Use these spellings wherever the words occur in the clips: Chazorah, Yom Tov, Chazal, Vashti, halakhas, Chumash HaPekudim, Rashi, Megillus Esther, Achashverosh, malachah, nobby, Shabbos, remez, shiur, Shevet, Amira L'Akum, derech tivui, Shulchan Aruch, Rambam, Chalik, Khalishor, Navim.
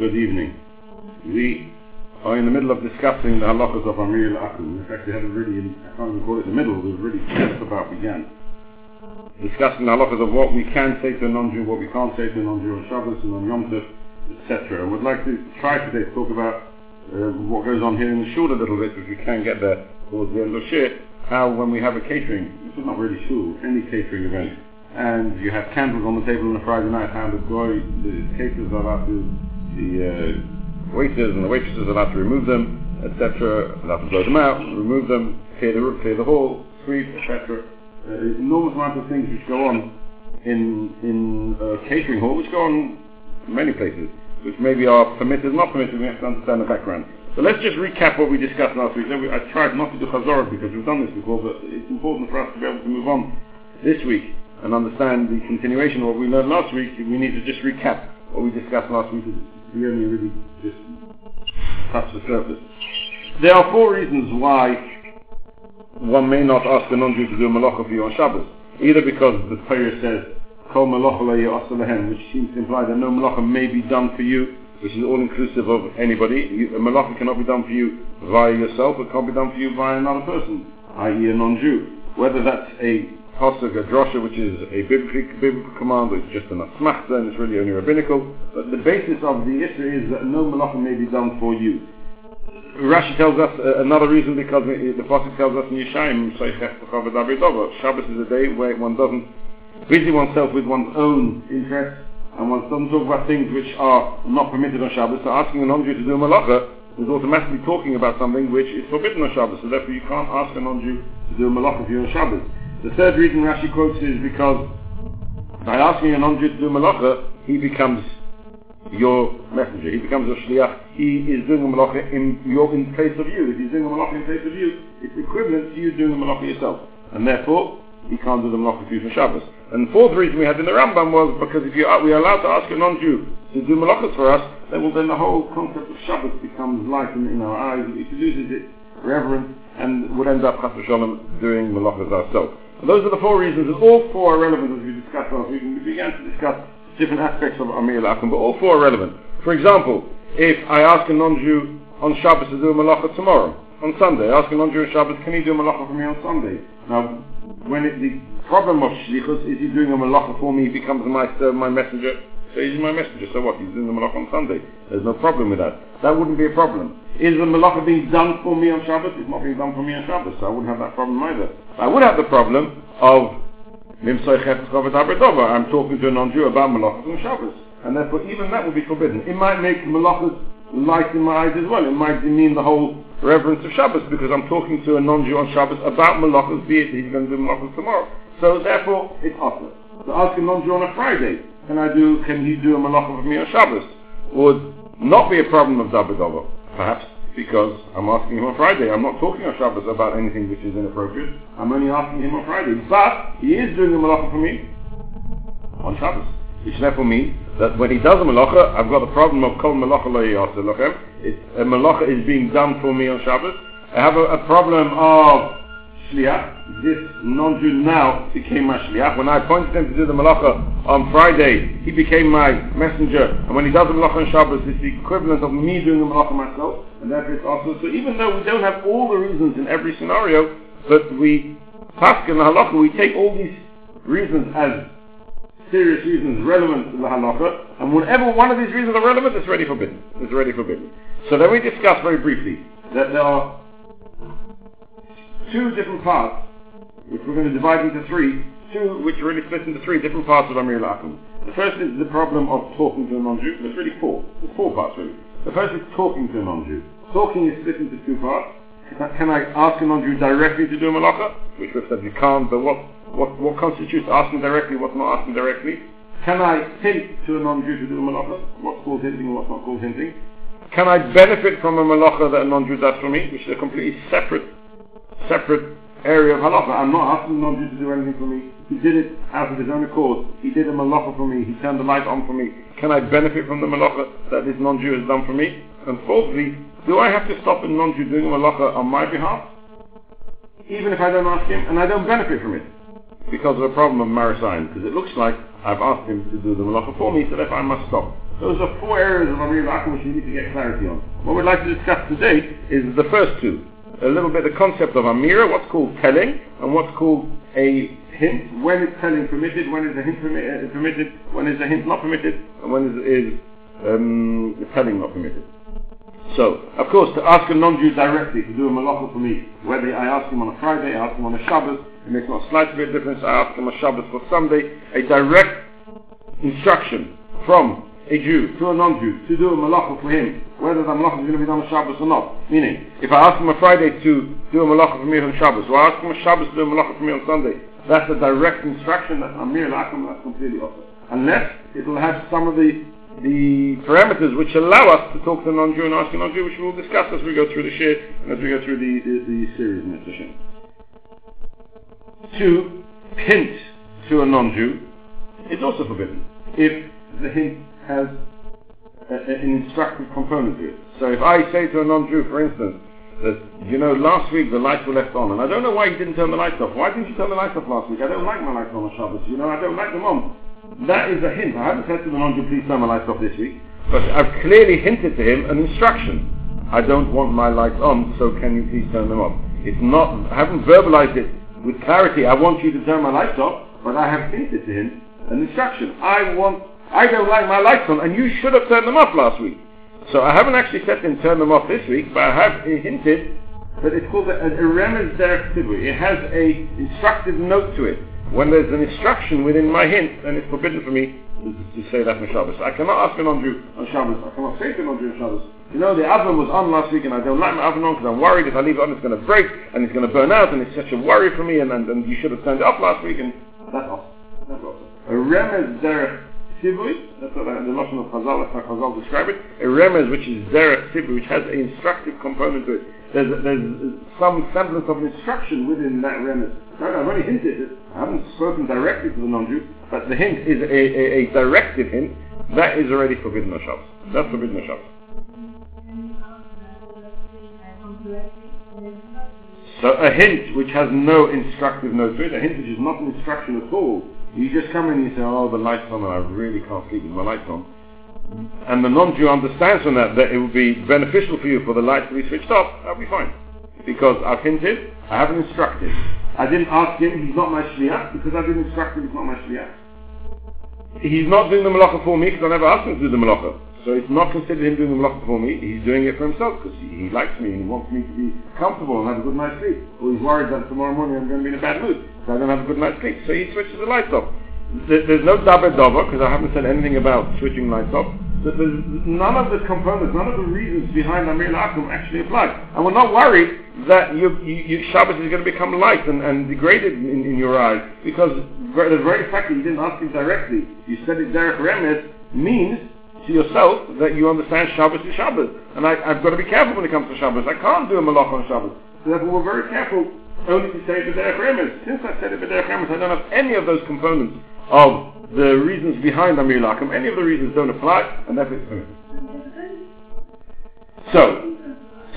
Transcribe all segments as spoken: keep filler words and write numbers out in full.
Good evening. We are in the middle of discussing the halakhas of Amira L'Akum. In fact, we haven't really, I can't even call it the middle, we've really just about began. Discussing the halakhas of what we can say to a non-Jew, what we can't say to a non-Jew on Shabbos and on Yom Tov, et cetera. I would like to try today to talk about uh, what goes on here in the shul a little bit, if we can get there towards the end of shir, how when we have a catering, this is not really shul, any catering event, and you have candles on the table on a Friday night, how the goy, the caterers are allowed to, the uh, waiters and the waitresses are allowed to remove them, et cetera, allowed to blow them out, remove them, clear the clear the hall, sweep, et cetera. Uh, enormous amount of things which go on in in a catering hall, which go on in many places, which maybe are permitted, not permitted. We have to understand the background. So let's just recap what we discussed last week. I tried not to do Chazorah because we've done this before, but it's important for us to be able to move on this week and understand the continuation of what we learned last week. We need to just recap what we discussed last week. We only really just touched the surface. There are four reasons why one may not ask a non-Jew to do malachah for you on Shabbos. Either because the Torah says, Kol malachah lo ya'aseh lehem, which seems to imply that no malachah may be done for you, which is all-inclusive of anybody. You, a malachah cannot be done for you via yourself, it can't be done for you via another person, that is a non-Jew. Whether that's a pasuk, a drasha, which is a biblical, biblical command, or it's just an asmachta, and it's really only rabbinical, but the basis of the issue is that no malachah may be done for you. Rashi tells us uh, another reason, because it, the pasuk tells us in Yeshayim, Shabbos is a day where one doesn't busy oneself with one's own interests, and one doesn't talk about things which are not permitted on Shabbos. So asking a non-Jew to do a malachah is automatically talking about something which is forbidden on Shabbos. So therefore you can't ask a non-Jew to do a malachah for you on Shabbos. The third reason Rashi quotes is because by asking a non-Jew to do a malachah, he becomes your messenger. He becomes your shliach. He is doing a malachah in, your, in place of you. If he's doing a malachah in place of you, it's equivalent to you doing a malachah yourself. And therefore, he can't do the malachah for you for Shabbos. And the fourth reason we had in the Rambam was because if you are, we are allowed to ask a non-Jew to do malachas for us, then, well, then the whole concept of Shabbos becomes light in, in our eyes. It loses its reverence and would end up, chas v'shalom, doing malachas ourselves. And those are the four reasons, and all four are relevant as we discussed last week. And we began to discuss different aspects of Amira L'Akum, but all four are relevant. For example, if I ask a non-Jew on Shabbos to do a malachah tomorrow, on Sunday, I ask a non-Jew on Shabbos, can he do a malachah for me on Sunday? Now, when it, the problem of shlichus is he's doing a malachah for me, he becomes my uh, my messenger, so he's my messenger, so what, he's doing the malachah on Sunday, there's no problem with that, that wouldn't be a problem. Is the malachah being done for me on Shabbos? It's not being done for me on Shabbos, so I wouldn't have that problem either. I would have the problem of, I'm talking to a non-Jew about malachas on Shabbos, and therefore even that would be forbidden. It might make malachas light in my eyes as well, it might demean the whole reverence of Shabbos, because I'm talking to a non-Jew on Shabbos about malachas, be it he's going to do malachas tomorrow. So therefore, it's awesome. So ask a non-Jew on a Friday, can I do, can he do a malachah for me on Shabbos? Would not be a problem of Dabadova, perhaps, because I'm asking him on Friday. I'm not talking on Shabbos about anything which is inappropriate. I'm only asking him on Friday. But he is doing a malachah for me on Shabbos, which therefore means that when he does a malachah, I've got the problem of kol malachah lo ya'aseh lechem. A malachah is being done for me on Shabbos. I have a, a problem of shliach. This non-Jew now became my shliach. When I appointed him to do the malachah on Friday, he became my messenger. And when he does the malachah on Shabbos, it's the equivalent of me doing the malachah myself. And therefore it's also, so even though we don't have all the reasons in every scenario, but we, pask in the halacha, we take all these reasons as serious reasons relevant to the halacha, and whenever one of these reasons are relevant, it's already forbidden. It's already forbidden. So then we discuss very briefly that there are two different parts, which we're going to divide into three, two which are really split into three different parts of Amira L'Akum. The first is the problem of talking to a non-Jew, but it's really four. It's four parts really. The first is talking to a non-Jew. Talking is split into two parts. Can I ask a non-Jew directly to do a malachah? Which we've said you can't, but what, what, what constitutes asking directly, what's not asking directly? Can I hint to a non-Jew to do a malachah? What's called hinting and what's not called hinting? Can I benefit from a malachah that a non-Jew does for me? Which is a completely separate, separate area of halakhah. I'm not asking a non-Jew to do anything for me. He did it out of his own accord. He did a malachah for me. He turned the light on for me. Can I benefit from the malachah that this non-Jew has done for me? And fourthly, do I have to stop a non-Jew doing a malachah on my behalf, even if I don't ask him and I don't benefit from it? Because of a problem of marisayin, because it looks like I've asked him to do the malachah for me, so therefore I must stop. Those are four areas of Amira L'Akum which you need to get clarity on. What we'd like to discuss today is the first two. A little bit the concept of Amira, what's called telling, and what's called a hint. When is telling permitted, when is a hint permi- uh, permitted, when is a hint not permitted, and when is, is um, telling not permitted. So, of course, to ask a non-Jew directly to do a malachah for me, whether I ask him on a Friday, I ask him on a Shabbos, it makes not a slight bit of difference, I ask him on a Shabbos for Sunday, a direct instruction from a Jew to a non-Jew to do a malachah for him, whether that malachah is going to be done on Shabbos or not. Meaning, if I ask him on Friday to do a malachah for me on Shabbos, or I ask him on Shabbos to do a malachah for me on Sunday, that's a direct instruction that Amira L'Akum, that's completely off. Unless it will have some of the the parameters which allow us to talk to non-Jew and ask a non-Jew, which we will discuss as we go through the shir and as we go through the, the, the series in addition. To hint to a non-Jew is also forbidden if the hint has a, a, an instructive component to it. So if I say to a non-Jew, for instance, that, you know, last week the lights were left on and I don't know why you didn't turn the lights off. Why didn't you turn the lights off last week? I don't like my lights on Shabbos. You know, I don't like them on. That is a hint. I haven't said to the non-Jew, please turn my lights off this week, but I've clearly hinted to him an instruction. I don't want my lights on, so can you please turn them off? It's not, I haven't verbalized it with clarity, I want you to turn my lights off, but I have hinted to him an instruction. I want, I don't like my lights on, and you should have turned them off last week. So I haven't actually said to him, turn them off this week, but I have hinted that it's called a, a remez derech tivui. It has a instructive note to it. When there's an instruction within my hint, then it's forbidden for me to, to say that on Shabbos. I cannot ask a non-Jew on Shabbos. I cannot say to a non-Jew on Shabbos, you know, the oven was on last week and I don't like my oven on because I'm worried if I leave it on it's going to break and it's going to burn out and it's such a worry for me and, and, and you should have turned it off last week and that's off. That's off. A remez derech tivui, that's what the notion of Chazal, that's how Chazal describe it. A remez which is derech tivui, which has an instructive component to it. There's, a, there's some semblance of an instruction within that remez. No, no, I've only hinted it. I haven't spoken directly to the non-Jew, but the hint is a, a, a directive hint. That is already forbidden on Shabbos. That's forbidden on Shabbos. So a hint which has no instructive note to it, a hint which is not an instruction at all. You just come in and you say, oh, the light's on and I really can't sleep with my lights on. And the non-Jew understands from that that it would be beneficial for you for the light to be switched off. That would be fine. Because I've hinted, I haven't instructed. I didn't ask him, he's not my shliach, because I didn't instruct him, he's not my shliach. He's not doing the malachah for me, because I never asked him to do the malachah. So it's not considered him doing the malachah for me, he's doing it for himself, because he, he likes me and he wants me to be comfortable and have a good night's sleep. Or he's worried that tomorrow morning I'm going to be in a bad mood, so I don't have a good night's sleep. So he switches the lights off. There, there's no daber daber, because I haven't said anything about switching lights off. That there's none of the components, none of the reasons behind Amira L'Akum actually apply. And we're not worried that you, you, you, Shabbos is going to become light and, and degraded in, in your eyes, because the very fact that you didn't ask him directly, you said it derech remez, means to yourself that you understand Shabbos is Shabbos. And I, I've got to be careful when it comes to Shabbos. I can't do a malachah on Shabbos. So therefore we're very careful only to say it derech remez. Since I said it derech remez, I don't have any of those components of the reasons behind Amira L'Akum. Any of the reasons don't apply, and that's it. So,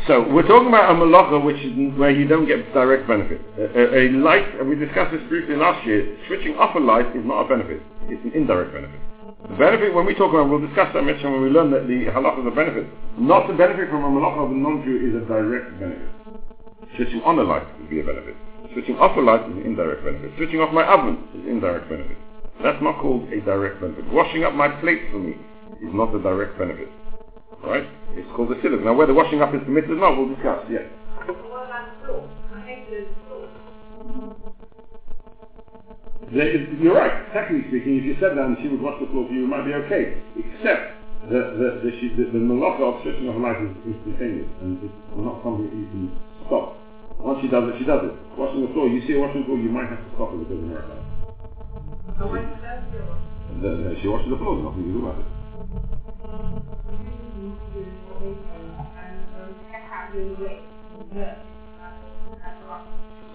so we're talking about a malachah, which is where you don't get direct benefit. A, a, a light, and we discussed this briefly last year, switching off a light is not a benefit. It's an indirect benefit. The benefit, when we talk about, we'll discuss that mention when we learn that the halakhas is a benefit. Not the benefit from a malachah of a non-Jew is a direct benefit. Switching on a light would be a benefit. Switching off a light is an indirect benefit. Switching off my oven is an indirect benefit. That's not called a direct benefit. Washing up my plates for me is not a direct benefit. Right? It's called a shiur. Now whether washing up is permitted or not, we'll discuss, yeah. What about salt? I hate the salt. You're right. Technically speaking, if you sat down and she would wash the floor for you, it might be okay. Except that the, the, the, the malachah of switching off light is instantaneous. And it's not something that you can stop. Once she does it, she does it. Washing the floor, you see her washing the floor, you might have to stop it because it doesn't work. So when does that feel like? The, the, she washes the floor, nothing you do about it.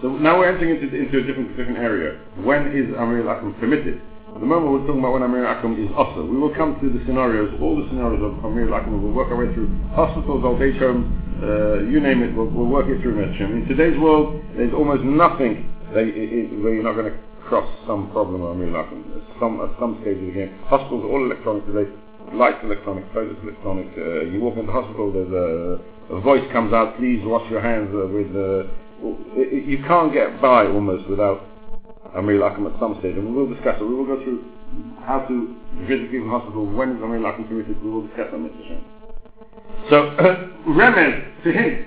So now we're entering into, into a different different area. When is Amira L'Akum permitted? At the moment we're talking about when Amira L'Akum is also. We will come to the scenarios, all the scenarios of Amira L'Akum, and we'll work our way through hospitals, old age homes, uh, you name it, we'll, we'll work it through. In today's world, there's almost nothing that it, it, where you're not going to cross some problem on Amira L'Akum. Some, at some stage of the game, hospitals are all electronic today. lights, electronics, toilets, electronics. Uh, you walk in the hospital, there's a, a voice comes out, please wash your hands uh, with... Uh, you can't get by almost without Amira L'Akum at some stage. And we will discuss it. We will go through how to visit people in hospital, when is Amira L'Akum permitted. We will discuss on this. So, remez to hint,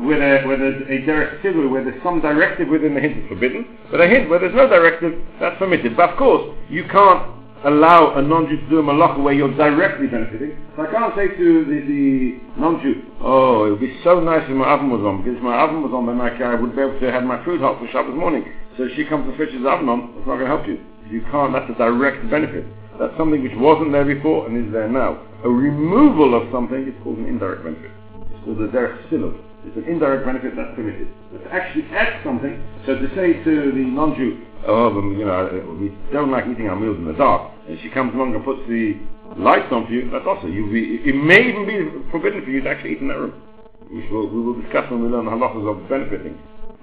with a, with a, a derech tivui, where there's some directive within the hint is forbidden, but a hint where there's no directive, that's permitted. But of course, you can't allow a non-Jew to do a malachah where you're directly benefiting. So I can't say to the, the non-Jew, oh, it would be so nice if my oven was on, because if my oven was on, then I, I would be able to have my food hot for Shabbos morning. So if she comes and switches the oven on, it's not going to help you. You can't, that's a direct benefit. That's something which wasn't there before and is there now. A removal of something is called an indirect benefit. It's called a derech silul. It's an indirect benefit that's permitted. But to actually add something, so to say to the non-Jew, oh, but, you know, we don't like eating our meals in the dark, and she comes along and puts the lights on for you, that's also, you'll be, it may even be forbidden for you to actually eat in that room, which we'll, we will discuss when we learn the halakhas of benefiting.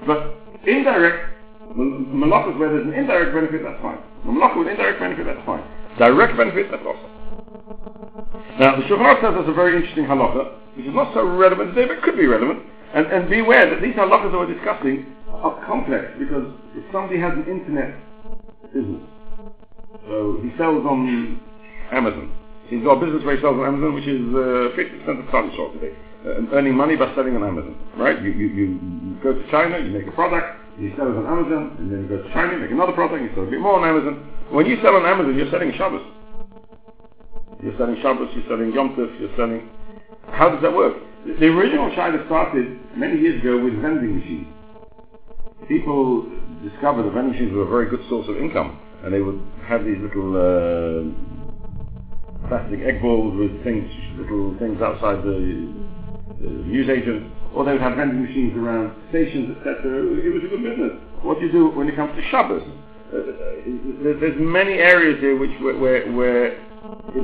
But indirect, malachas where there's an indirect benefit, that's fine. Malachas with indirect benefit, that's fine. Direct benefit, that's also. Now, the Shulchan Aruch tells us a very interesting halakha, which is not so relevant today, but could be relevant, and, and beware that these halakhas that we're discussing are complex, because if somebody has an internet business, so he sells on Amazon. He's got a business where he sells on Amazon, which is uh, fifty percent of Khalishor today, uh, earning money by selling on Amazon, right? You, you, you go to China, you make a product, you sell it on Amazon, and then you go to China, you make another product, you sell a bit more on Amazon. When you sell on Amazon, you're selling Shabbos. You're selling Shabbos, you're selling Yom Tov, you're selling... How does that work? The original Shabbos started many years ago with vending machines. People discovered that vending machines were a very good source of income, and they would have these little uh, plastic egg balls with things, little things outside the, the newsagents, or they would have vending machines around stations, et cetera. It was a good business. What do you do when it comes to Shabbos? Uh, there's many areas here which where, where, where,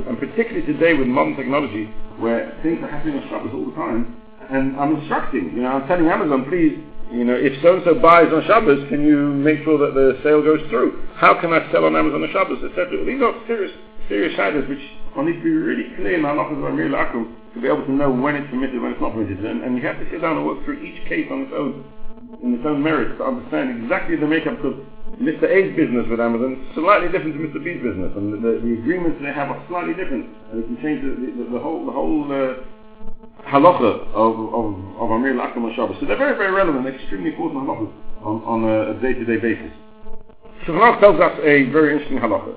and particularly today with modern technology, where things are happening on Shabbos all the time, and I'm instructing, you know, I'm telling Amazon, please, you know, if so-and-so buys on Shabbos, can you make sure that the sale goes through? How can I sell on Amazon on Shabbos, et cetera? These are serious, serious shadows which one needs to be really clear in the halachas of Amira L'Akum to be able to know when it's permitted, when it's not permitted. And, and you have to sit down and work through each case on its own, in its own merits, to understand exactly the makeup of Mister A's business with Amazon, slightly different to Mister B's business, and the, the, the agreements they have are slightly different, and it can change the, the, the whole, the whole. Uh, halacha of, of, of Amira L'Akum and Shabbos. So they're very, very relevant, extremely important halachas on, on a day-to-day basis. Shulchan Aruch tells us a very interesting halacha.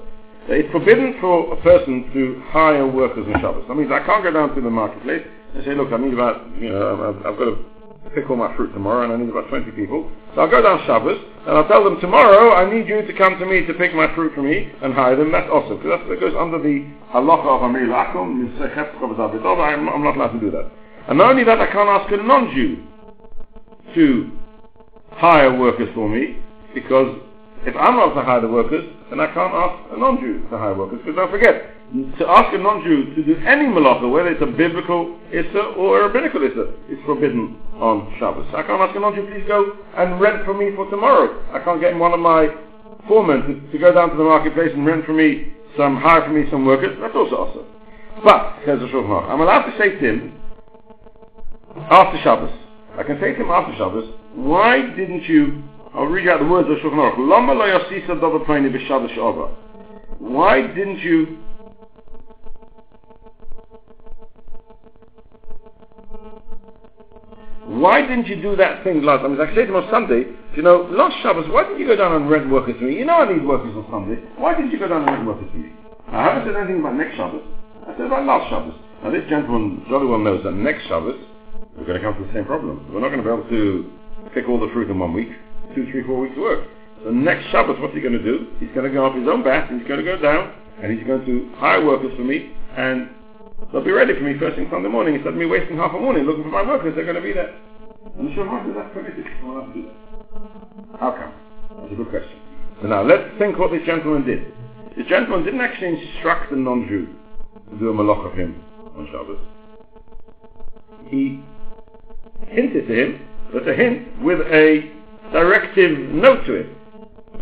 It's forbidden for a person to hire workers on Shabbos. That means I can't go down to the marketplace and say, look, I need about, you know, I've, I've got to pick all my fruit tomorrow and I need about twenty people. So I'll go down Shabbos and I'll tell them, tomorrow I need you to come to me to pick my fruit for me and hire them. That's also, because that goes under the halacha of Amira L'Akum. I'm, I'm not allowed to do that. And not only that, I can't ask a non-Jew to hire workers for me, because if I'm not to hire the workers, then I can't ask a non-Jew to hire workers. Because don't forget, to ask a non-Jew to do any malachah, whether it's a biblical issa or a rabbinical issa, is forbidden on Shabbos. I can't ask a non-Jew, please go and rent for me for tomorrow. I can't get one of my foremen to, to go down to the marketplace and rent for me some, hire for me some workers. That's also awesome. But, says the Shulchan Aruch, I'm allowed to say to him, after Shabbos, I can say to him after Shabbos, why didn't you, I'll read out the words of Shulchan Aruch, why didn't you why didn't you do that thing last time? I can say to him on Sunday, you know, last Shabbos, why didn't you go down and rent workers for me? You know I need workers on Sunday. Why didn't you go down and rent workers for me? I haven't said anything about next Shabbos. I said about last Shabbos. Now this gentleman jolly well knows that next Shabbos, we're going to come to the same problem. We're not going to be able to pick all the fruit in one week, two, three, four weeks' work. So next Shabbos, what's he going to do? He's going to go up his own bat, and he's going to go down, and he's going to hire workers for me, and they'll be ready for me first thing Sunday morning, instead of me wasting half a morning looking for my workers. They're going to be there. I'm sure how is that permitted? Well, I'll do that. How come? That's a good question. So now, let's think what this gentleman did. This gentleman didn't actually instruct the non-Jew to do a malach of him on Shabbos. He hinted to him, but a hint with a directive note to it.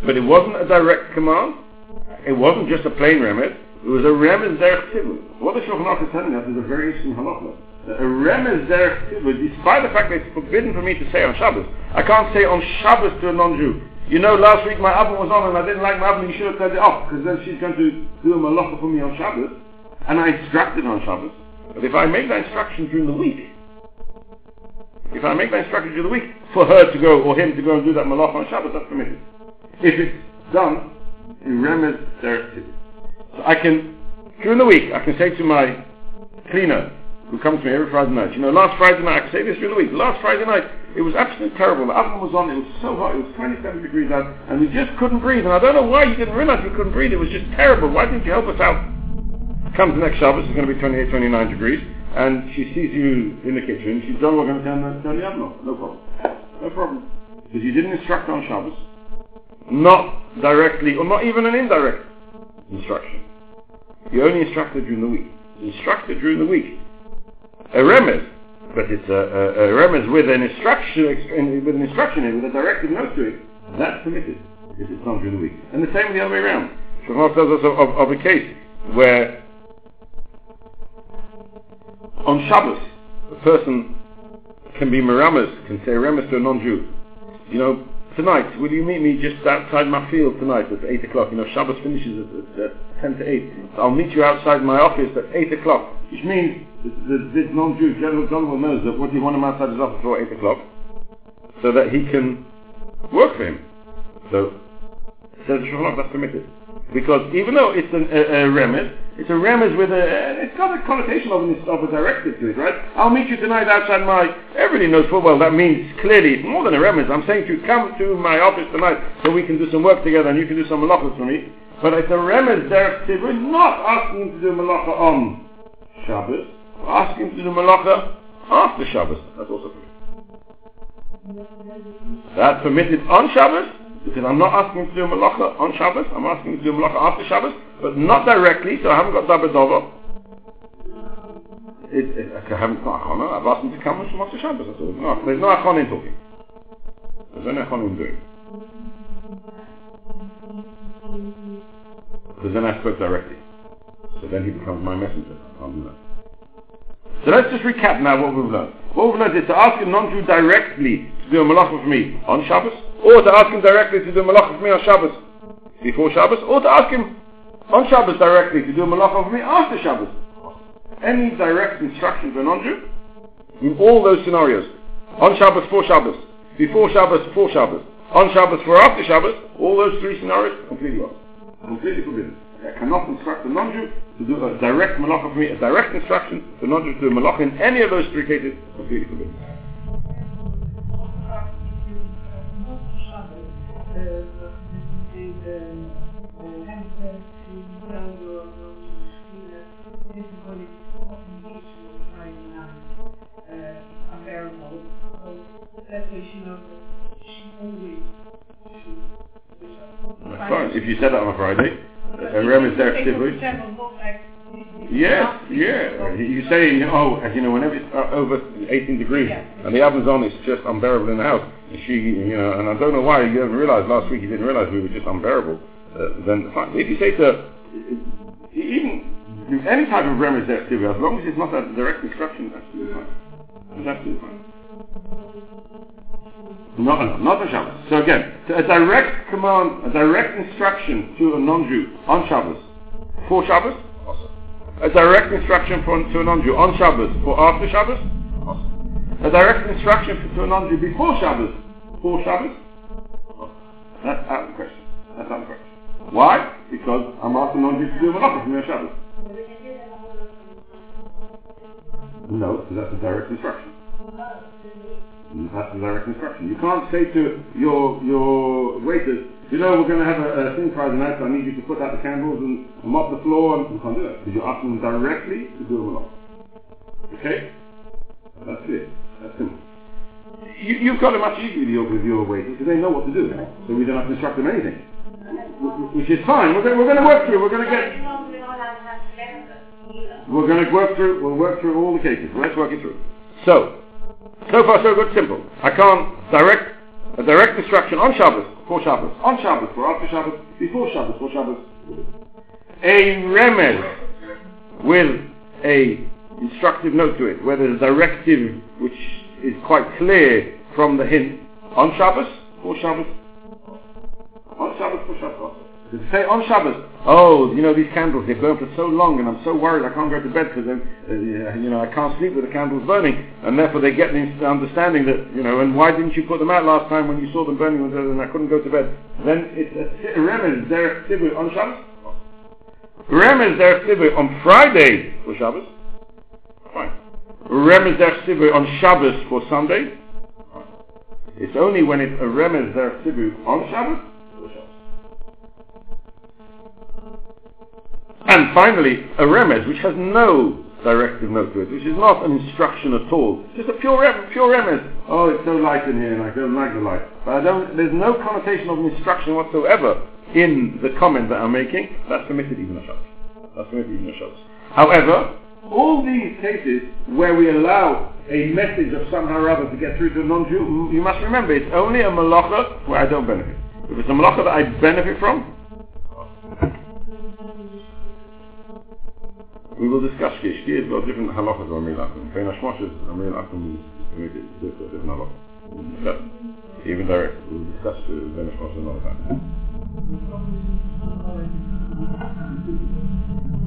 But it wasn't a direct command. It wasn't just a plain remez. It was a remez derech tivui. What the Shulchan Aruch is telling us is a very interesting halakha. A remez derech tivui, despite the fact that it's forbidden for me to say on Shabbos, I can't say on Shabbos to a non-Jew. You know, last week my oven was on and I didn't like my oven, you should have turned it off, because then she's going to do a malachah for me on Shabbos. And I instructed on Shabbos. But if I make that instruction during the week, if I make that instruction during the week, for her to go, or him to go and do that malachah on Shabbos, that's permitted. If it's done, in remez derech tivui. So I can, during the week, I can say to my cleaner, who comes to me every Friday night, you know, last Friday night, I can say this during the week, last Friday night, it was absolutely terrible, the oven was on, it was so hot, it was twenty-seven degrees out, and we just couldn't breathe, and I don't know why you didn't realize we couldn't breathe, it was just terrible, why didn't you help us out? Comes the next Shabbos, it's going to be twenty-eight, twenty-nine degrees, and she sees you in the kitchen, she's done, we're going to turn the, turn the oven off, no problem, no problem, because you didn't instruct on Shabbos, not directly, or not even an indirect instruction, you only instructed during the week, instructed during the week, a remez, but it's a, a, a remez with an instruction, with an instruction in, with a directive note to it. That's permitted if it's done during the week. And the same the other way around. Shulchan Aruch tells us of, of, of a case where on Shabbos a person can be meramis, can say remez to a non-Jew. You know, tonight, will you meet me just outside my field tonight at eight o'clock? You know, Shabbos finishes at, at, at ten to eight. I'll meet you outside my office at eight o'clock, which means that this non-Jew, General Donovan, knows that what do you want him outside his office for eight o'clock, so that he can work for him. So, says the Shulchan Aruch, that's permitted. Because even though it's an, a, a remez, it's a remez with a, it's got a connotation of, an, of a directive to it, right? I'll meet you tonight outside my, everybody knows full well, that means clearly, it's more than a remez, I'm saying to you, come to my office tonight so we can do some work together and you can do some malachas for me. But it's a remez directive, we're not asking him to do malacha on Shabbos, ask him to do malachah after Shabbos. That's also permitted. That's permitted on Shabbos, because I'm not asking him to do malachah on Shabbos, I'm asking him to do malachah after Shabbos, but not directly, so I haven't got dabba dava. I haven't got achana, I've asked him to come on Shabbos after Shabbos, that's all. No, there's no achana in talking. There's no achana in doing. Because then I spoke directly. So then he becomes my messenger. I can't do that. So let's just recap now what we've learned. What we've learned is to ask a non-Jew directly to do a malachah for me on Shabbos, or to ask him directly to do a malachah for me on Shabbos before Shabbos, or to ask him on Shabbos directly to do a malachah for me after Shabbos. Any direct instruction to a non-Jew in all those scenarios, on Shabbos for Shabbos, before Shabbos for Shabbos, on Shabbos for after Shabbos, all those three scenarios completely lost, completely forbidden. I cannot instruct a non-Jew to do a direct malachah for me, a direct instruction to a non-Jew to do a malachah in any of those three cases, completely forbidden. If you said that on a Friday, a remez derech tivui. Yes, yeah. You say, oh, you know, whenever it's over eighteen degrees, yeah, and the oven's on, it's just unbearable in the house. And she, you know, and I don't know why you didn't realize last week. You didn't realize we were just unbearable. Uh, then fine. If you say to even any type of remez derech tivui, as long as it's not a direct instruction, that's absolutely fine. It's absolutely fine. Not a, not a Shabbos. So again, a direct command, a direct instruction to a non-Jew on Shabbos for Shabbos, awesome. A direct instruction for, to a non-Jew on Shabbos for after Shabbos, awesome. A direct instruction for, to a non-Jew before Shabbos for Shabbos, awesome. That's out of the question. That's out of the question. Why? Because I'm asking non-Jews to do malachah for me on Shabbos. No, that's a direct instruction. That's the direct instruction. You can't say to your your waiters, you know, we're going to have a, a thing Friday night, so I need you to put out the candles and, and mop the floor, and you can't do that, because you're asking them directly to do a malachah. Okay? That's it. That's simple. You, you've got it much easier with your waiters, because they know what to do, so we don't have to instruct them anything. Which is fine. We're going, we're going to work through. We're going to get. We're going to work through. We'll work through all the cases. Let's work it through. So. So far so good, simple. I can't direct a direct instruction on Shabbos, for Shabbos, on Shabbos, for after Shabbos, before Shabbos, for Shabbos. a remez with a instructive note to it, where there's a directive which is quite clear from the hint on Shabbos, for Shabbos, on Shabbos, for Shabbos. To say on Shabbos, oh, you know, these candles, they've burned for so long and I'm so worried I can't go to bed because, uh, you know, I can't sleep with the candles burning, and therefore they get the understanding that, you know, and why didn't you put them out last time when you saw them burning and I couldn't go to bed? Then it's a remez derech tivui on Shabbos. Remez derech tivui on Friday for Shabbos. Remez derech tivui on Shabbos for Sunday. It's only when it's a remez derech tivui on Shabbos. And finally, a remez, which has no directive note to it, which is not an instruction at all. Just a pure rem- pure remez. Oh, it's so light in here and I don't like the light. But I don't, there's no connotation of an instruction whatsoever in the comment that I'm making. That's permitted even on Shabbos. That's permitted even on Shabbos. However, all these cases where we allow a message of somehow or other to get through to a non-Jew, you must remember, it's only a malachah where I don't benefit. If it's a malachah that I benefit from, we will discuss Shkia has got different halakhas of Amira L'Akum. Feina Shmoshes, Amira L'Akum is different halakhas. Even direct, we will discuss Feina Shmoshes another time.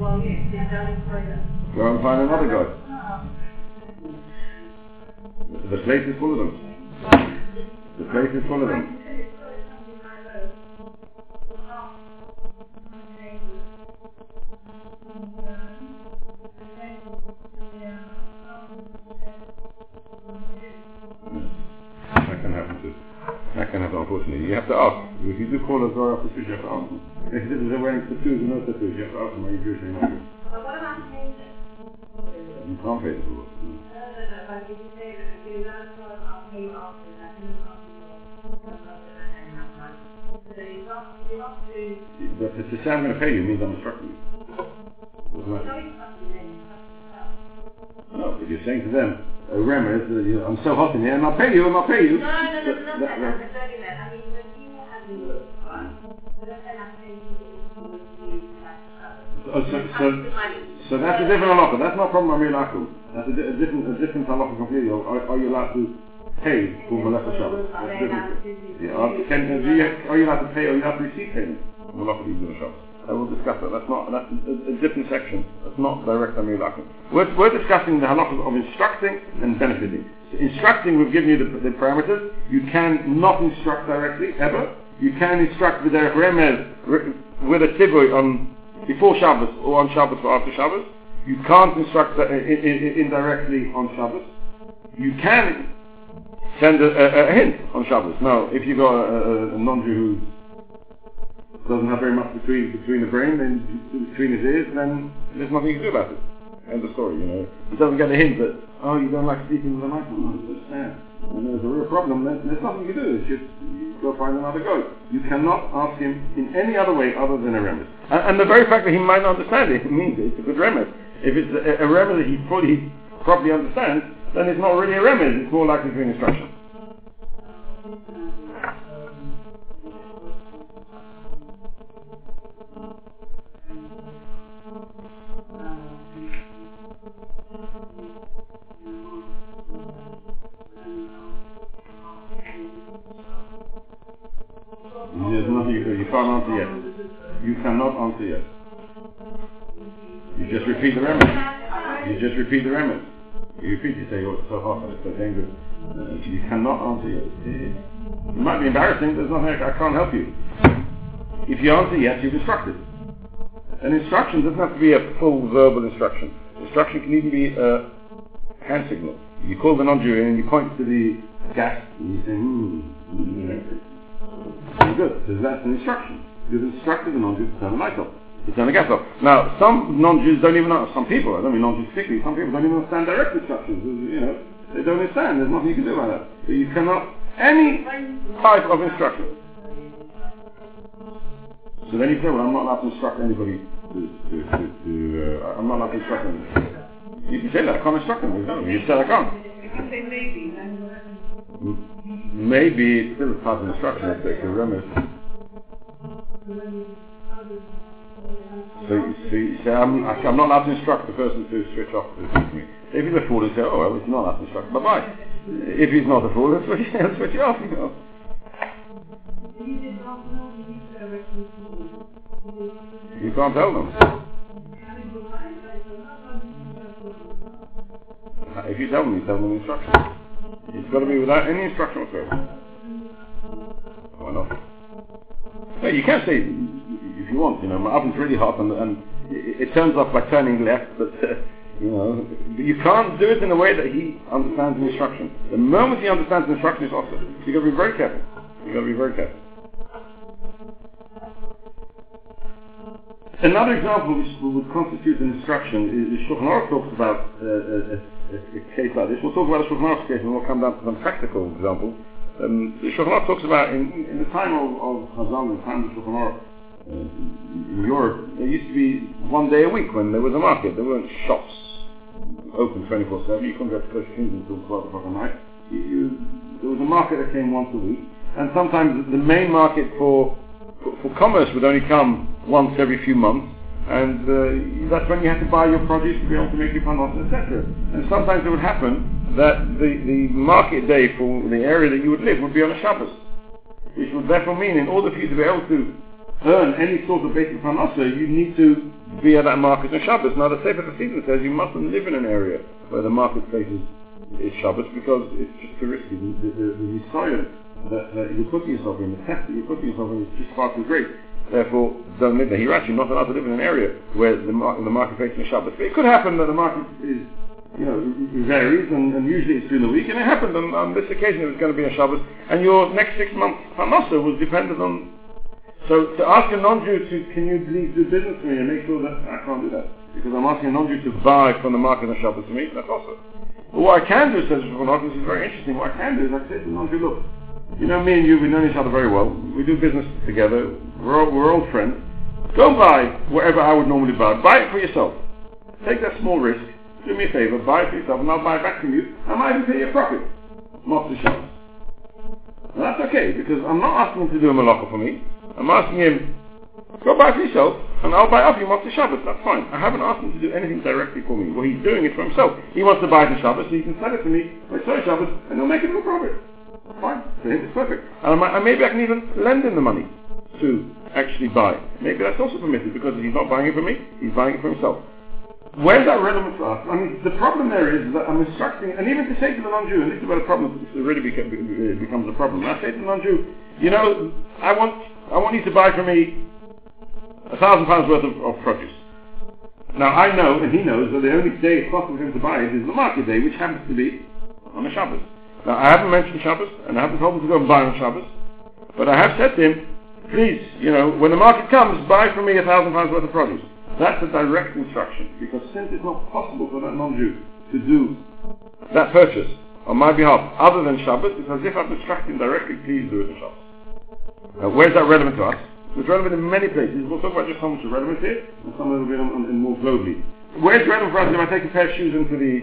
Well, yes, they're going further. Go and find another guy. The place is full of them. The place is full of them. That can happen, unfortunately. You have to ask. If you do call a Chazorah after two, you have to ask them. If they're wearing tattoos and no tattoos, you have to ask them, are you Jewish or not Jewish? But what about faces? You can't face it. No, no, no, but if you say that you learn to ask me after that, you can't do that and have time. So you have to... But to say I'm going to pay you means I'm instructing you. No, no, but you're saying to them, a remez, uh, I'm so hot in here, and I'll pay you, and I'll pay you. No, no, no, no, no, no, no, I mean, when people have looked, right? But then I'm saying people you oh, so, so, so that's a different halacha. That's not from Amira L'Akum. That's a, di- a different, a different halacha completely. Are, are you allowed to pay for malachah Shabbos? Are you allowed to pay, or are you allowed to receive payment for malachah Shabbos? I will discuss that. That's not that's a, a different section. That's not direct Amira L'Akum. We're, we're discussing the halachas of instructing and benefiting. So instructing, we've given you the, the parameters. You can not instruct directly ever. You can instruct with a remez, with a tivui on before Shabbos or on Shabbos or after Shabbos. You can't instruct that, uh, in, in, indirectly on Shabbos. You can send a, a, a hint on Shabbos. Now, if you got a, a, a non-Jew who's doesn't have very much between between the brain and between his ears, then there's nothing you can do about it. End of story, you know. He doesn't get a hint that, oh, you don't like sleeping with a night on, understand. And there's a real problem, there's, there's nothing you can do, it's just go find another go. You cannot ask him in any other way other than a remez. And, and the very fact that he might not understand it means it's a good remez. If it's a, a remez that he probably, probably understands, then it's not really a remez, it's more likely to be an instruction. There's nothing you can, you can't answer yet. You cannot answer yet. You just repeat the remez. You just repeat the remez. You repeat, you say, oh, it's so hot, it's so dangerous. Uh, you cannot answer yet. It might be embarrassing, there's nothing, I can't help you. If you answer yes, you've instructed. An instruction doesn't have to be a full verbal instruction. Instruction can even be a hand signal. You call the non-Jew and you point to the gas and you say, hmm. Good. So that's an instruction. You've instructed the non-Jew to turn the light off, to turn the gas off. Now, some non-Jews don't even know, some people, I don't mean non-Jews particularly, some people don't even understand direct instructions. You know, they don't understand. There's nothing you can do about that. So you cannot, any type of instruction. So then you say, well, I'm not allowed to instruct anybody to, to, to, to uh, I'm not allowed to instruct them. You can say that, I can't instruct them. You said I can't. If you say maybe, then... Mm. Maybe it's still a part of instruction, if they can remember. So, so, so I'm, I'm not allowed to instruct the person to switch off the system. If he's a fool, he'll say, oh, well, it's not allowed to instruct, bye-bye. If he's not a fool, he'll switch, he'll switch it off, you know. You can't tell them. If you tell them, you tell them instruction. It's got to be without any instruction whatsoever. Why not? No, you can say if you want, you know, my oven's really hot and, and it turns off by turning left, but, uh, you know, you can't do it in a way that he understands the instruction. The moment he understands the instruction, it's off. You've got to be very careful. You've got to be very careful. Another example which would constitute an instruction is Shulchan Aruch talks about uh, a, a, a case like this. We'll talk about a Shulchan Aruch case and we'll come down to some practical examples. Um, Shulchan Aruch talks about in, in the time of, of Chazal, in the time of Shulchan Aruch, uh, in Europe, there used to be one day a week when there was a market. There weren't shops open twenty-four seven. You couldn't go to purchase things until twelve o'clock at night. You, you, there was a market that came once a week, and sometimes the main market for for, for commerce would only come once every few months, and uh, that's when you had to buy your produce to be able to make your panos, et cetera. And sometimes it would happen that the, the market day for the area that you would live would be on a Shabbos, which would therefore mean in order for you to be able to earn any sort of basic parnasa, you need to be at that market on Shabbos. Now the Sefer Chassidim says you mustn't live in an area where the marketplace is, is Shabbos, because it's just too risky. The, the, the soil that, that you're putting yourself in, the test that you're putting yourself in, is just far too great. Therefore, don't live there. You're actually not allowed to live in an area where the, mar- the marketplace is Shabbos. But it could happen that the market is, you know, it varies, and, and usually it's during the week, and it happened on, on this occasion. It was going to be a Shabbos, and your next six months parnasa was dependent on. So to ask a non-Jew to, can you please do business for me and make sure that I can't do that, because I'm asking a non-Jew to buy from the market on Shabbos to me, that's also. But what I can do, says Shulchan Aruch, this is very interesting, what I can do is I say to the non-Jew, look, you know me and you, we know each other very well, we do business together, we're all, we're all friends, go buy whatever I would normally buy, buy it for yourself, take that small risk. Do me a favor, buy it for yourself, and I'll buy it back from you, and I might even pay you a profit. Not the Shabbos. And that's okay, because I'm not asking him to do a malachah for me. I'm asking him, go buy it for yourself, and I'll buy it off you not the Shabbos. That's fine. I haven't asked him to do anything directly for me. Well, he's doing it for himself. He wants to buy it on Shabbos, so he can sell it to me, I sell it Shabbos, and he'll make it a profit. Fine. For him, it's perfect. And I might, and maybe I can even lend him the money to actually buy it. Maybe that's also permitted, because he's not buying it for me, he's buying it for himself. Where's that relevant to us? I mean, the problem there is that I'm instructing, and even to say to the non-Jew, and this is where the problem this really beca- becomes a problem. I say to the non-Jew, you know, I want, I want you to buy from me a thousand pounds worth of, of produce. Now I know, and he knows, that the only day it's possible for him to buy it is the market day, which happens to be on a Shabbos. Now I haven't mentioned Shabbos, and I haven't told him to go and buy on Shabbos, but I have said to him, please, you know, when the market comes, buy from me a thousand pounds worth of produce. That's a direct instruction, because since it's not possible for that non-Jew to do that purchase on my behalf other than Shabbos, it's as if I'm instructing directly, please do it on Shabbos. Now, where's that relevant to us? It's relevant in many places. We'll talk about just how much is relevant here, and some of it will be on, on, more globally. Where's relevant for us if I take a pair of shoes into the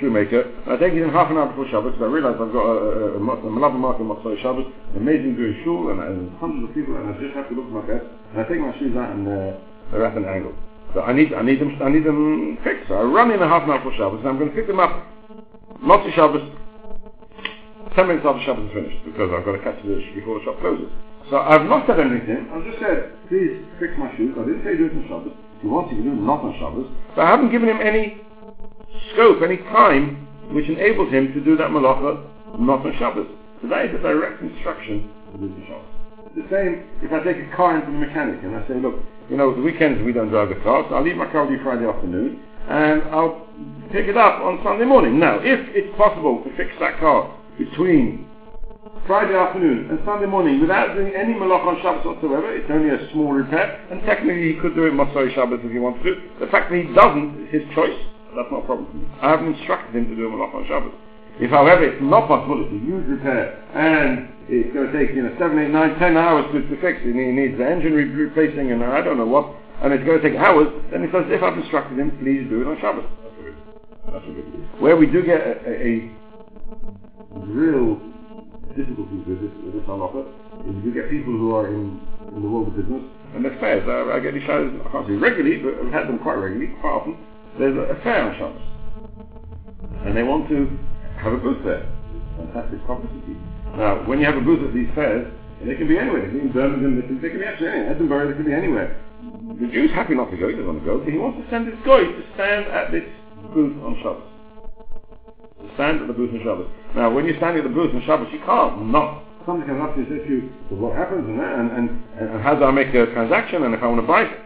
shoemaker, I take it in half an hour before Shabbos, because I realize I've got a, a, a, a malachah mark in Matzah Shabbos, amazing Jewish shul, and, and hundreds of people, and I just have to look at my pair, and I take my shoes out and... Uh, they're at an angle. So I need, I need them, I need them fixed. So I run in a half an hour for Shabbos, and I'm going to pick them up, not to Shabbos, ten minutes after Shabbos is finished, because I've got to catch the dish before the shop closes. So I've not said anything, I've just said, please fix my shoes. I didn't say do it on Shabbos. He wants you to do it not on Shabbos. So I haven't given him any scope, any time, which enables him to do that malachah not on Shabbos. So that is a direct instruction to do the Shabbos. The same if I take a car into the mechanic and I say, look, you know, the weekends we don't drive the car, so I'll leave my car with you Friday afternoon and I'll pick it up on Sunday morning. Now, if it's possible to fix that car between Friday afternoon and Sunday morning without doing any malach on Shabbos whatsoever, it's only a small repair, and technically he could do it Masai Shabbos if he wants to. The fact that he doesn't is his choice. That's not a problem for me. I haven't instructed him to do a malach on Shabbos. If, however, it's not possible, it's a huge repair, and it's going to take, you know, seven, eight, nine, ten hours to, to fix it, and he needs the engine replacing, and I don't know what, and it's going to take hours, then it says, if I've instructed him, please do it on Shabbos. That's good. Where we do get a, a, a real difficulty with this, with this halakhah, is you get people who are in in the world of business, and there's fairs. I, I get these fairs, I can't do regularly, but I've had them quite regularly, quite often. There's a, a fair on Shabbos, and they want to have a booth there. It's fantastic property. Now, when you have a booth at these fairs, they can be anywhere. They can be in Birmingham, they can, they can be actually anywhere. Edinburgh, they can be anywhere. The Jew's happy not to go, he doesn't want to go, but he wants to send his guy to stand at this booth on Shabbos. To stand at the booth on Shabbos. Now, when you're standing at the booth on Shabbos, you can't not. Somebody comes up to this issue of what happens and, that, and, and, and how do I make a transaction and if I want to buy it.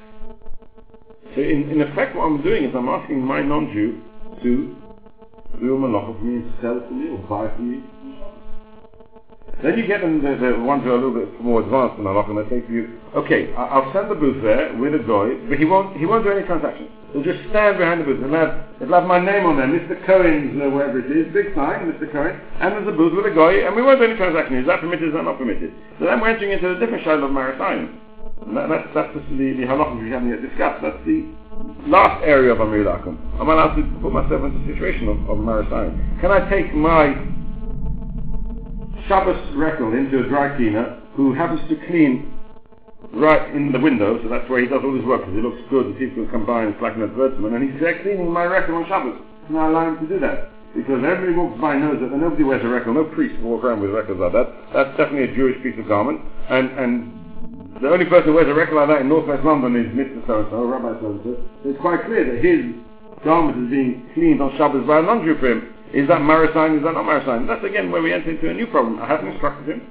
So in, in effect what I'm doing is I'm asking my non-Jew to do a malachah for me, and sell for me, or buy for me. Then you get them, the, the ones who are a little bit more advanced than malachah, and they say to you, okay, I'll send the booth there with a goy, but he won't he won't do any transaction. He'll just stand behind the booth. It'll have, it'll have my name on there, Mister Cohen's, you know, wherever it is, big sign, Mister Cohen, and there's a booth with a goy, and we won't do any transaction. Is that permitted, is that not permitted? So then we're entering into a different shayla of maritime. And that, that's, that's the, the halachas we haven't yet discussed. That's the last area of Amira L'Akum. I'm allowed to put myself into a situation of, of maritime. Can I take my Shabbos record into a dry cleaner who happens to clean right in the window, so that's where he does all his work because it looks good and people can come by and it's like an advertisement, and he's there cleaning my record on Shabbos. Can I allow him to do that? Because everybody walks by knows that nobody wears a record, no priest walks around with records like that. That's definitely a Jewish piece of garment, and, and the only person who wears a record like that in northwest London is Mister So-and-so, Rabbi So-and-so. So it's quite clear that his garment is being cleaned on Shabbos by a non-Jew for him. Is that maritime? Is that not maritime? That's again where we enter into a new problem. I haven't instructed him.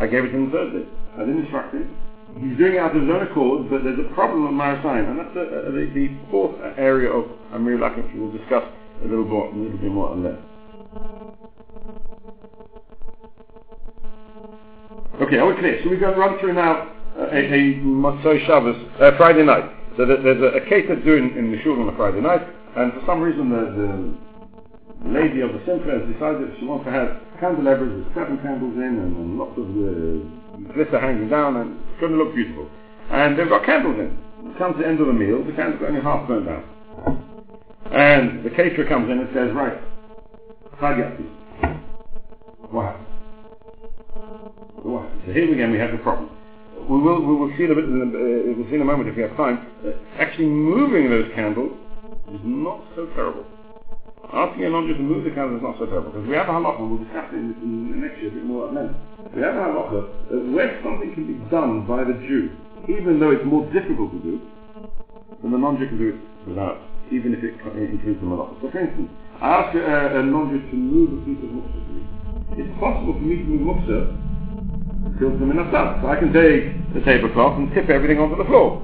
I gave it to him Thursday. I didn't instruct him. He's doing it out of his own accord, but there's a problem with maritime, and that's a, a, the, the fourth area of Amira L'Akum, which we'll discuss a little more, a little bit more on that. Okay, are we clear? So we're going to run through now uh, a, a Matzai Shabbos uh, Friday night. So that there's a, a case that's due in, in the shul on a Friday night, and for some reason the, the lady of the simcha has decided she wants to have candelabras with seven candles in and, and lots of uh, glitter hanging down, and it's going to look beautiful. And they've got candles in. It comes to the end of the meal, the candles are only half burned out. And the caterer comes in and says, right, Chagati. What happened? What happened? So here again we have the problem. We will, we will see in a bit, uh, we'll see in a moment if we have time, actually moving those candles is not so terrible. Asking a non-Jew to move the candles is not so terrible, because we have a halakha, and we'll discuss it in, in the next year a bit more at length. We have a halakha that where something can be done by the Jew, even though it's more difficult to do, then the non-Jew can do it without, even if it includes the malachah. So for instance, I ask a, a non-Jew to move a piece of muktzah to me. It's possible for me to move muktzah till the minasad, so I can take the tablecloth and tip everything onto the floor.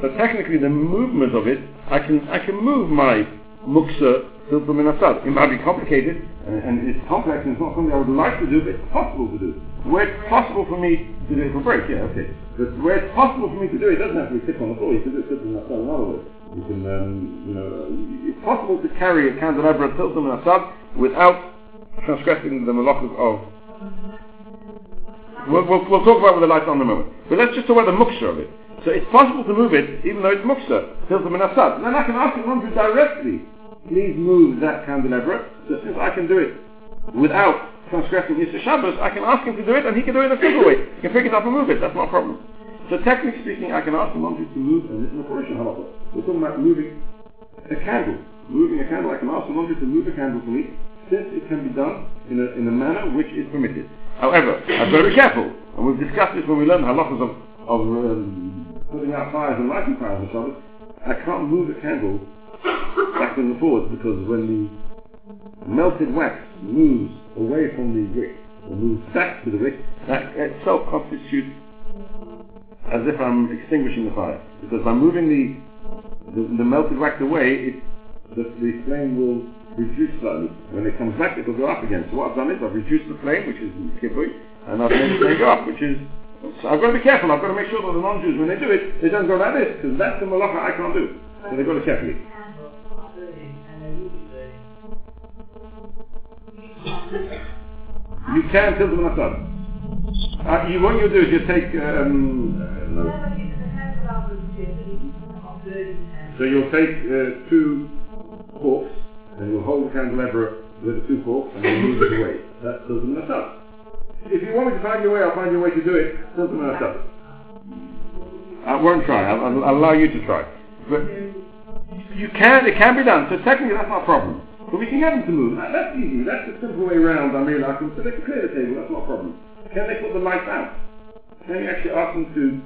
So technically the movement of it, I can I can move my muksa filter minasad. It might be complicated, and, and it's complex, and it's not something I would like to do, but it's possible to do. Where it's possible for me to do it for break, yeah, okay. But where it's possible for me to do it, it doesn't have to be sit on the floor, you can do it filter minasad another way. You can, um, you know, it's possible to carry a candelabra filter minasad without transgressing the malachas of. We'll, we'll, we'll talk about it with the lights on in a moment. But let's just talk about the muksa of it. So it's possible to move it, even though it's muksa, filter minasad. Then I can ask the non-Jew directly, please move that candelabra. So since I can do it without transgressing Yisra Shabbos, I can ask him to do it, and he can do it in a simple way. He can pick it up and move it. That's not a problem. So technically speaking, I can ask the non-Jew to move, and this is an operation halakhah. We're talking about moving a candle. Moving a candle, I can ask the non-Jew to move a candle for me, since it can be done in a, in a manner which is permitted. However, I've got to be careful, and we've discussed this when we learn halachas of, of um, putting out fires and lighting fires and Shabbos. I can't move a candle backwards and forwards, because when the melted wax moves away from the wick and moves back to the wick, that itself constitutes as if I'm extinguishing the fire, because by moving the, the the melted wax away, it the, the flame will reduce slightly. When it comes back, it will go up again. So what I've done is I've reduced the flame, which is kibbutz, and I've made the flame go up, which is. So I've got to be careful. I've got to make sure that the non-Jews, when they do it, they don't go like this, because that's the malachah I can't do. So they've got to be careful. You can tilt them on the uh, you, what you do is you take. Um, uh, so you'll take uh, two forks and you'll hold the candelabra with the two forks and you'll move it away. That's tilt them on the. If you want me to find your way, I'll find your way to do it. Tilt them on the. I won't try. I'll, I'll allow you to try. But you can. It can be done. So technically, that's not a problem. But we can get them to move. That, that's easy. That's the simple way around. I mean, like, so they can clear the table. That's not a problem. Can they put the lights out? Can you actually ask them to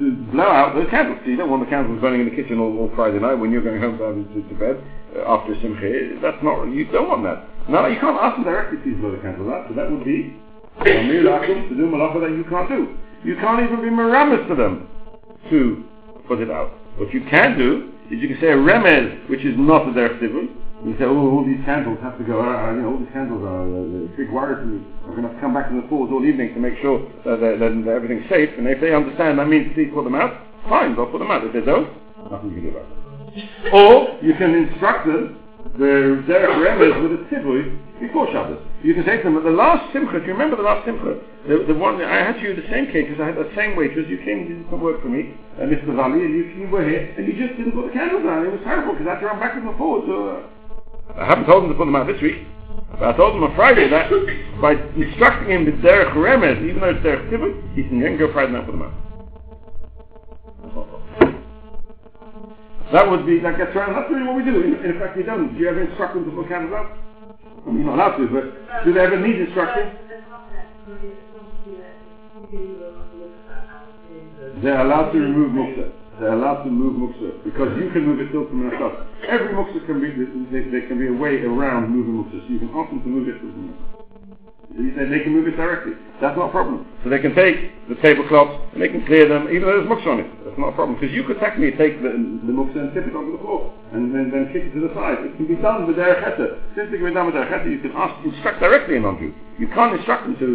to blow out those candles? So you don't want the candles burning in the kitchen all, all Friday night when you're going home to, to bed uh, after Simcha. That's not. You don't want that. No, you can't ask them directly to blow the candles out. So that would be Amira L'Akum to do malachah that you can't do. You can't even be meramis to them to put it out. What you can do is you can say a remez, which is not a derech tivui. You say, oh, all these candles have to go out. Uh, you know, all these candles are uh, big wires, and I'm going to have to come back to the floors all evening to make sure that, that, that everything's safe. And if they understand that means please put them out, fine, they'll put them out. If they don't, nothing you can do about it. Or you can instruct them the derech remez with a tivui before Shabbos. You can say to them at the last simcha. Do you remember the last simcha? The, the one I had you the same cake because I had the same waitress. You came and did some work for me, and Mister Vali, and you, you were here, and you just didn't put the candles down. It was terrible because I had to run back and forth. So uh, I haven't told him to put them out this week, but I told him on Friday that by instructing him with derech remez, even though it's derech tivui, he can then go Friday night and put them out. That would be, that gets around, that's really what we do. In, in fact, we don't. Do you ever instruct them to put candles out? I mean, not allowed to, but do they ever need instruction? They're allowed to remove muktzah. They're allowed to move muktzah, because you can move it still from yourself. Every muktzah can be, there, there can be a way around moving muktzah, so you can ask them to move it from yourself. They can move it directly. That's not a problem. So they can take the tablecloths and they can clear them, even though there's muktzah on it. That's not a problem, because you could technically take the, the muktzah and tip it onto the floor and then, then kick it to the side. It can be done with derech Esther. Since it can be done with derech Esther, you can ask, instruct directly a non-Jew. You can't instruct them to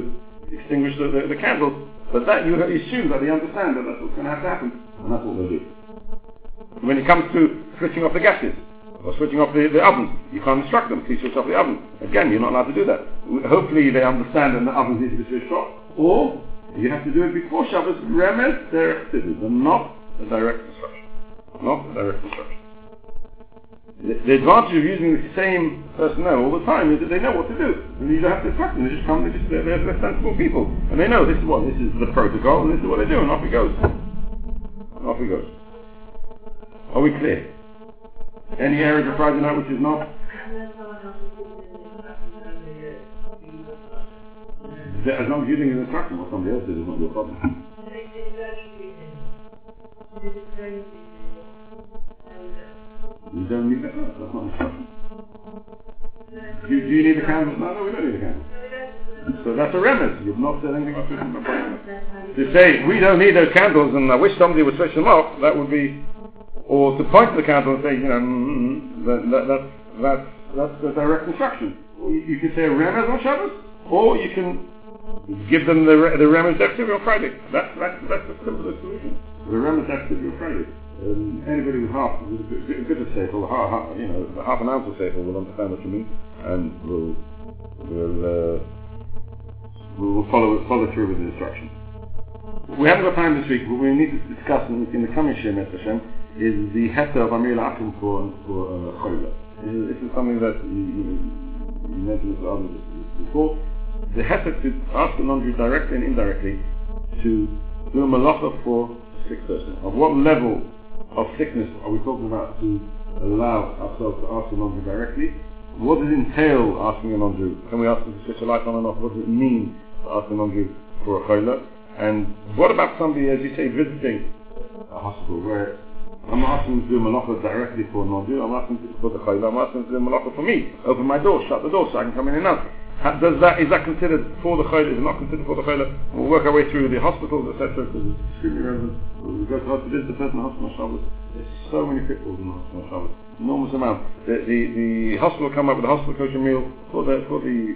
extinguish the, the, the candles, but that you assume that they understand that that's what's going to have to happen, and that's what they'll do. When it comes to switching off the gases or switching off the, the oven, you can't instruct them, please switch off the oven. Again, you're not allowed to do that. Hopefully they understand that the ovens need to be switched off, or you have to do it before Shabbos. Remez derech tivui, and not a direct instruction. Not a direct instruction. The, the advantage of using the same personnel all the time is that they know what to do, and you don't have to instruct them. They just come. They just they're, they're sensible people, and they know this is what this is the protocol, and this is what they do, and off it goes. And off it goes. Are we clear? Any area of Friday night which is not. As long as you think it's instruction, what somebody else is is not your problem. You don't need that. No, that's not instruction. Do, do you need a candle? No, no, we don't need a candle. So that's a remez. You've not said anything about it. To say we don't need those candles, and I wish somebody would switch them off. That would be, or to point to the candle and say, you know, mm, that, that, that, that, that's that's a direct instruction. You, you could say a remez on Shabbos, or you can give them the re- the remez activity on Friday. That, that, that's the simplest solution. The remez activity on Friday. Um, anybody with half, a bit of seichel, half, half, you know, half an ounce of seichel will understand what you mean, and will will uh, will follow follow through with the instruction. We haven't got time this week, but we need to discuss in, in the coming Shem Hashem is the heter of Amira L'Akum for for choila. This is something that you, you, you mentioned with others before. The heter to ask the non-Jew directly and indirectly to do a malachah for a sick person. Of what level of sickness are we talking about to allow ourselves to ask a non-Jew directly? What does it entail asking a non-Jew? Can we ask them to switch a light on and off? What does it mean to ask a non-Jew for a choila? And what about somebody, as you say, visiting a hospital, where I'm asking them to do malachah directly for a non-Jew, I'm asking them to put the choila, I'm asking them to do malachah for me, open my door, shut the door so I can come in and out. How does that, is that considered for the choila? Is it not considered for the choila? We'll work our way through the hospitals, et cetera, because it's extremely relevant. We go to the hospital, visit the person in the hospital on Shabbos. There's so many pitfalls in the hospital on Shabbos. Enormous amount. The, the, the hospital come up with a hospital kosher meal for the for the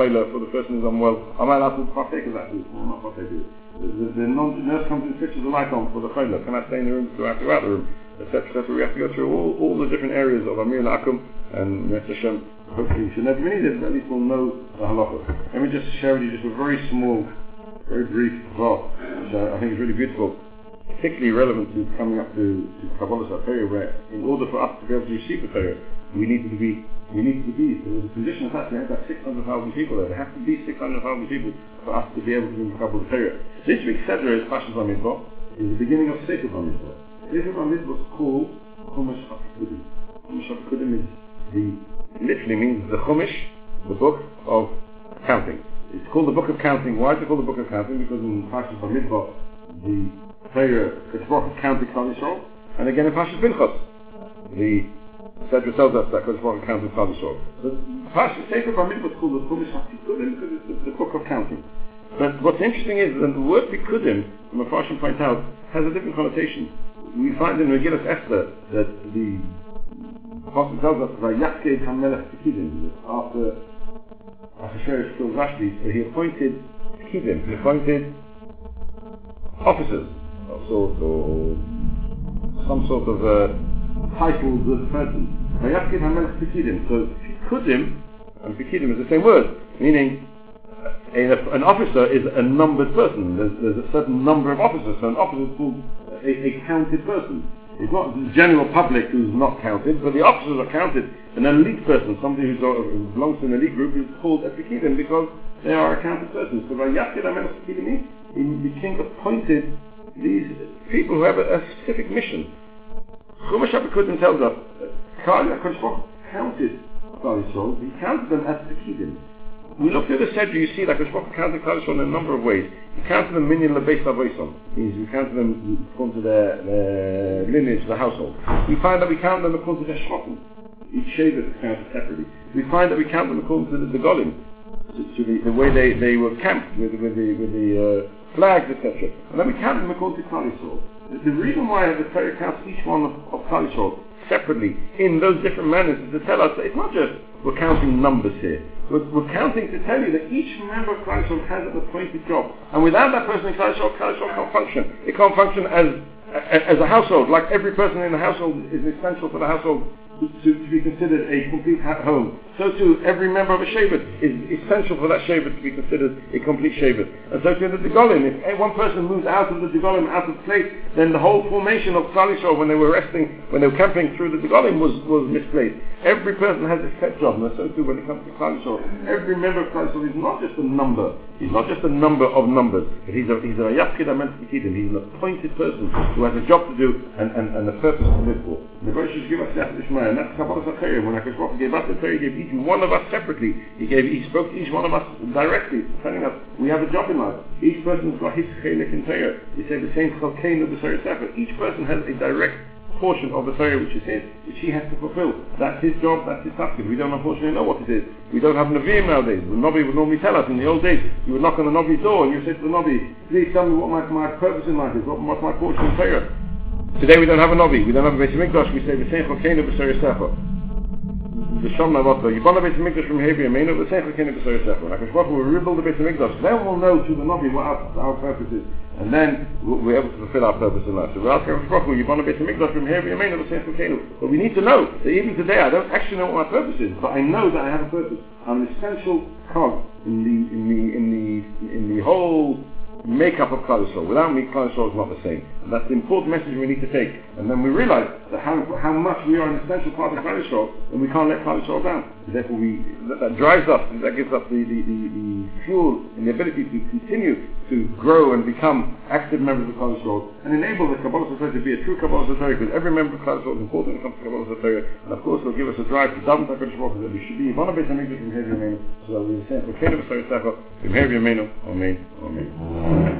choila, for the person who's unwell. Am I allowed to partake of that food? I'm not partake of it. The, the, the nurse comes and switches the light on for the choila. Can I stay in the room? Do I have to go out of the room? Etc, et cetera. We have to go through all, all the different areas of Amira L'Akum, and Hashem, hopefully, should never be needed, but at least we'll know the halakhas. Let me just share with you just a very small, very brief verse, which I, I think is really beautiful, particularly relevant to coming up to, to Kabbalah HaTorah, where in order for us to be able to receive the Torah, we needed to be, we needed to be, there was a condition attached, we had about six hundred thousand people there, there have to be six hundred thousand people for us to be able to become Kabbalah HaTorah. This week's Seder is Pashas HaMidbar. is the beginning of Sefer HaMitzvot. Sefer HaMitzvot was called Chumash HaPekudim. Chumash HaPekudim is the, literally means the Chumash, the book of counting. It's called the book of counting. Why is it called the book of counting? Because in Parshas Bamidbar, the prayer, the Khalishor counted Khalishor, and again in Parshas Pinchas, the Sefer tells us that Khalishor counted Khalishor. So Parshas Sefer Bamidbar is called the Chumash HaPekudim because it's the book of counting. But what's interesting is that the word Pekidim, from a Farshim point out, has a different connotation. We find in Megillus Esther that the Apostle tells us Vayaskei HaMelech Pekidim, after Achashverosh killed Vashti, so he appointed Pekidim, he appointed officers of sort, or some sort of uh, title to the person. Vayaskei HaMelech Pekidim. So Pekidim and Pekidim is the same word, meaning an officer is a numbered person. There's, there's a certain number of officers, so an officer is called a, a counted person. It's not the general public who's not counted, but the officers are counted. An elite person, somebody who belongs to an elite group, is called a Pekidim because they are a counted person. So by Yaskid HaMelech Pekidim, the king appointed these people who have a, a specific mission. Chumash HaPekudim tells us, Kadosh counted Khalishor, he counted them as Pekidim. We look through the Seder, you see that Kashmok counted Khalishor in a number of ways. He counted them minion lebeis lavoisom. He counted them according to their, their lineage, the household. We find that we count them according to their shmokim. Each Shevet is counted separately. We find that we count them according to the Dagolim, to, to the, the way they, they were camped with, with the, with the uh, flags, et cetera. And then we count them according to Khalishor. The, the reason why the Torah counts each one of, of Khalishor separately in those different manners is to tell us that it's not just we're counting numbers here. We're, we're counting to tell you that each member of Khalishor has an appointed job, and without that person in Khalishor, Khalishor can't function. It can't function as as a household. Like every person in the household is essential for the household to, to, to be considered a complete home, so too every member of a Shevet is essential for that Shevet to be considered a complete Shevet. And so too the Dagolim, if one person moves out of the Dagolim, out of place, then the whole formation of Khalishor when they were resting, when they were camping through the Dagolim was, was misplaced. Every person has a set job, and so too when it comes to Khalishor, every member of Khalishor is not just a number, he's not just a number of numbers, but he's a he's a Yaskid HaMelech Pekidim, he's an appointed person who has a job to do and, and, and a purpose to live for. The Rishis give us that and that's Kabbalah HaTorah. When Akash gave us the Torah, he gave each one of us separately. He gave, he spoke to each one of us directly, telling us we have a job in life. Each person's got his Chalik in Torah. He said the same Chalkein of the Torah Sefer. Each person has a direct portion of the Torah which is his, which he has to fulfill. That's his job, that's his task. We don't unfortunately know what it is. We don't have Navim nowadays. The nobby would normally tell us. In the old days, you would knock on the nobby's door and you say to the nobby, please tell me what my, my purpose in life is, what, what's my portion in Torah. Today we don't have a nobby, we don't have a Beit HaMikdash, we say V'sein Chokeinu B'Seri Sefer. V'shom Navotva, Yibon Beit HaMikdash from Hebrew, Meinu V'sein Chokeinu B'Seri Sefer. Like a Shmach, we'll rebuild the Beit HaMikdash. Then we'll know to the nobby what our, our purpose is. And then we're able to fulfill our purpose in life. So we'll ask a Shmach, Yibon Beit HaMikdash from Hebrew, Meinu V'sein Chokeinu. But we need to know that even today I don't actually know what my purpose is, but I know that I have a purpose. I'm an essential cog in the, in the, in the, in the whole makeup of Khalishor. Without me, Khalishor is not the same. And that's the important message we need to take. And then we realize that how, how much we are an essential part of Khalishor, and we can't let Khalishor down. Therefore, we, that, that drives us, that gives us the, the, the, the fuel and the ability to continue to grow and become active members of Khalishor, and enable the Kabbalah Society to be a true Kabbalah Society, because every member of Khalishor is important when it comes to Kabbalah Society. And of course, it will give us a drive to daven to Khalishor, that we should be one of us and make this from Heavy Remainer, so that we will say, okay, to the Sari Safar, from Heavy Remainer, Amen, Amen.